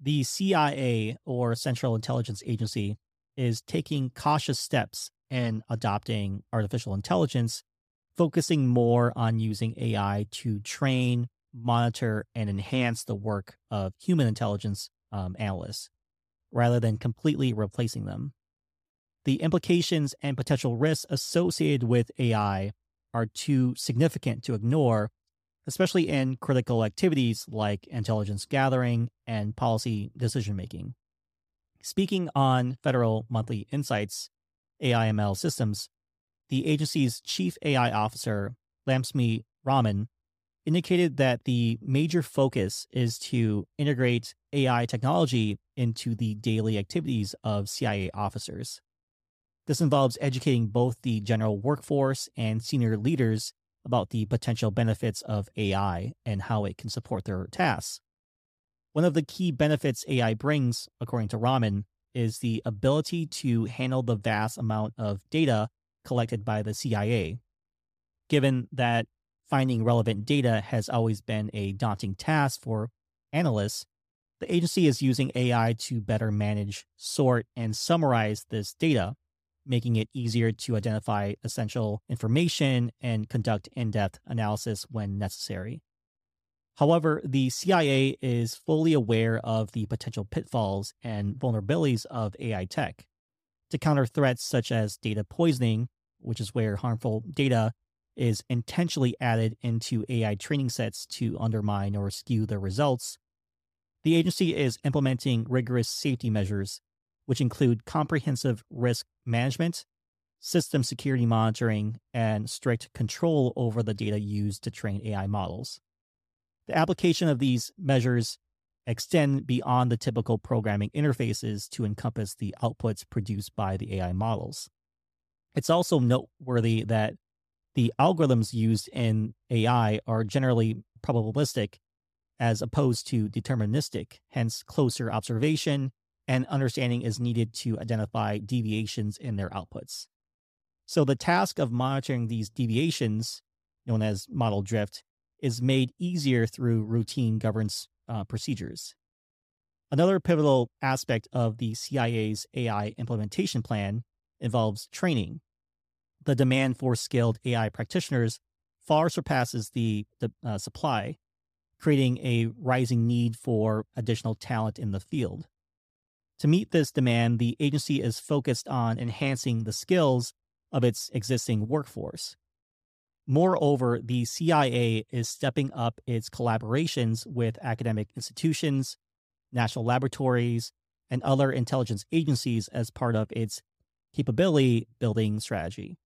The CIA, or Central Intelligence Agency, is taking cautious steps in adopting artificial intelligence, focusing more on using AI to train, monitor, and enhance the work of human intelligence analysts, rather than completely replacing them. The implications and potential risks associated with AI are too significant to ignore, especially in critical activities like intelligence gathering and policy decision-making. Speaking on Federal Monthly Insights, AIML Systems, the agency's chief AI officer, Lakshmi Raman, indicated that the major focus is to integrate AI technology into the daily activities of CIA officers. This involves educating both the general workforce and senior leaders about the potential benefits of AI and how it can support their tasks. One of the key benefits AI brings, according to Raman, is the ability to handle the vast amount of data collected by the CIA. Given that finding relevant data has always been a daunting task for analysts, the agency is using AI to better manage, sort, and summarize this data, making it easier to identify essential information and conduct in-depth analysis when necessary. However, the CIA is fully aware of the potential pitfalls and vulnerabilities of AI tech. To counter threats such as data poisoning, which is where harmful data is intentionally added into AI training sets to undermine or skew their results, the agency is implementing rigorous safety measures, which include comprehensive risk management, system security monitoring, and strict control over the data used to train AI models. The application of these measures extend beyond the typical programming interfaces to encompass the outputs produced by the AI models. It's also noteworthy that the algorithms used in AI are generally probabilistic as opposed to deterministic, hence closer observation and understanding is needed to identify deviations in their outputs. So the task of monitoring these deviations, known as model drift, is made easier through routine governance procedures. Another pivotal aspect of the CIA's AI implementation plan involves training. The demand for skilled AI practitioners far surpasses the supply, creating a rising need for additional talent in the field. To meet this demand, the agency is focused on enhancing the skills of its existing workforce. Moreover, the CIA is stepping up its collaborations with academic institutions, national laboratories, and other intelligence agencies as part of its capability-building strategy.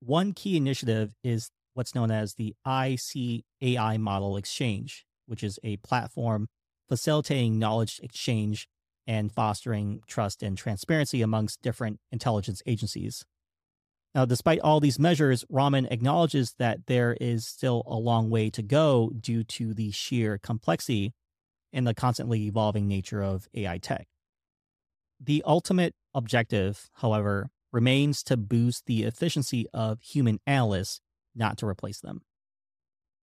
One key initiative is what's known as the IC AI Model Exchange, which is a platform facilitating knowledge exchange and fostering trust and transparency amongst different intelligence agencies. Now, despite all these measures, Raman acknowledges that there is still a long way to go due to the sheer complexity and the constantly evolving nature of AI tech. The ultimate objective, however, remains to boost the efficiency of human analysts, not to replace them.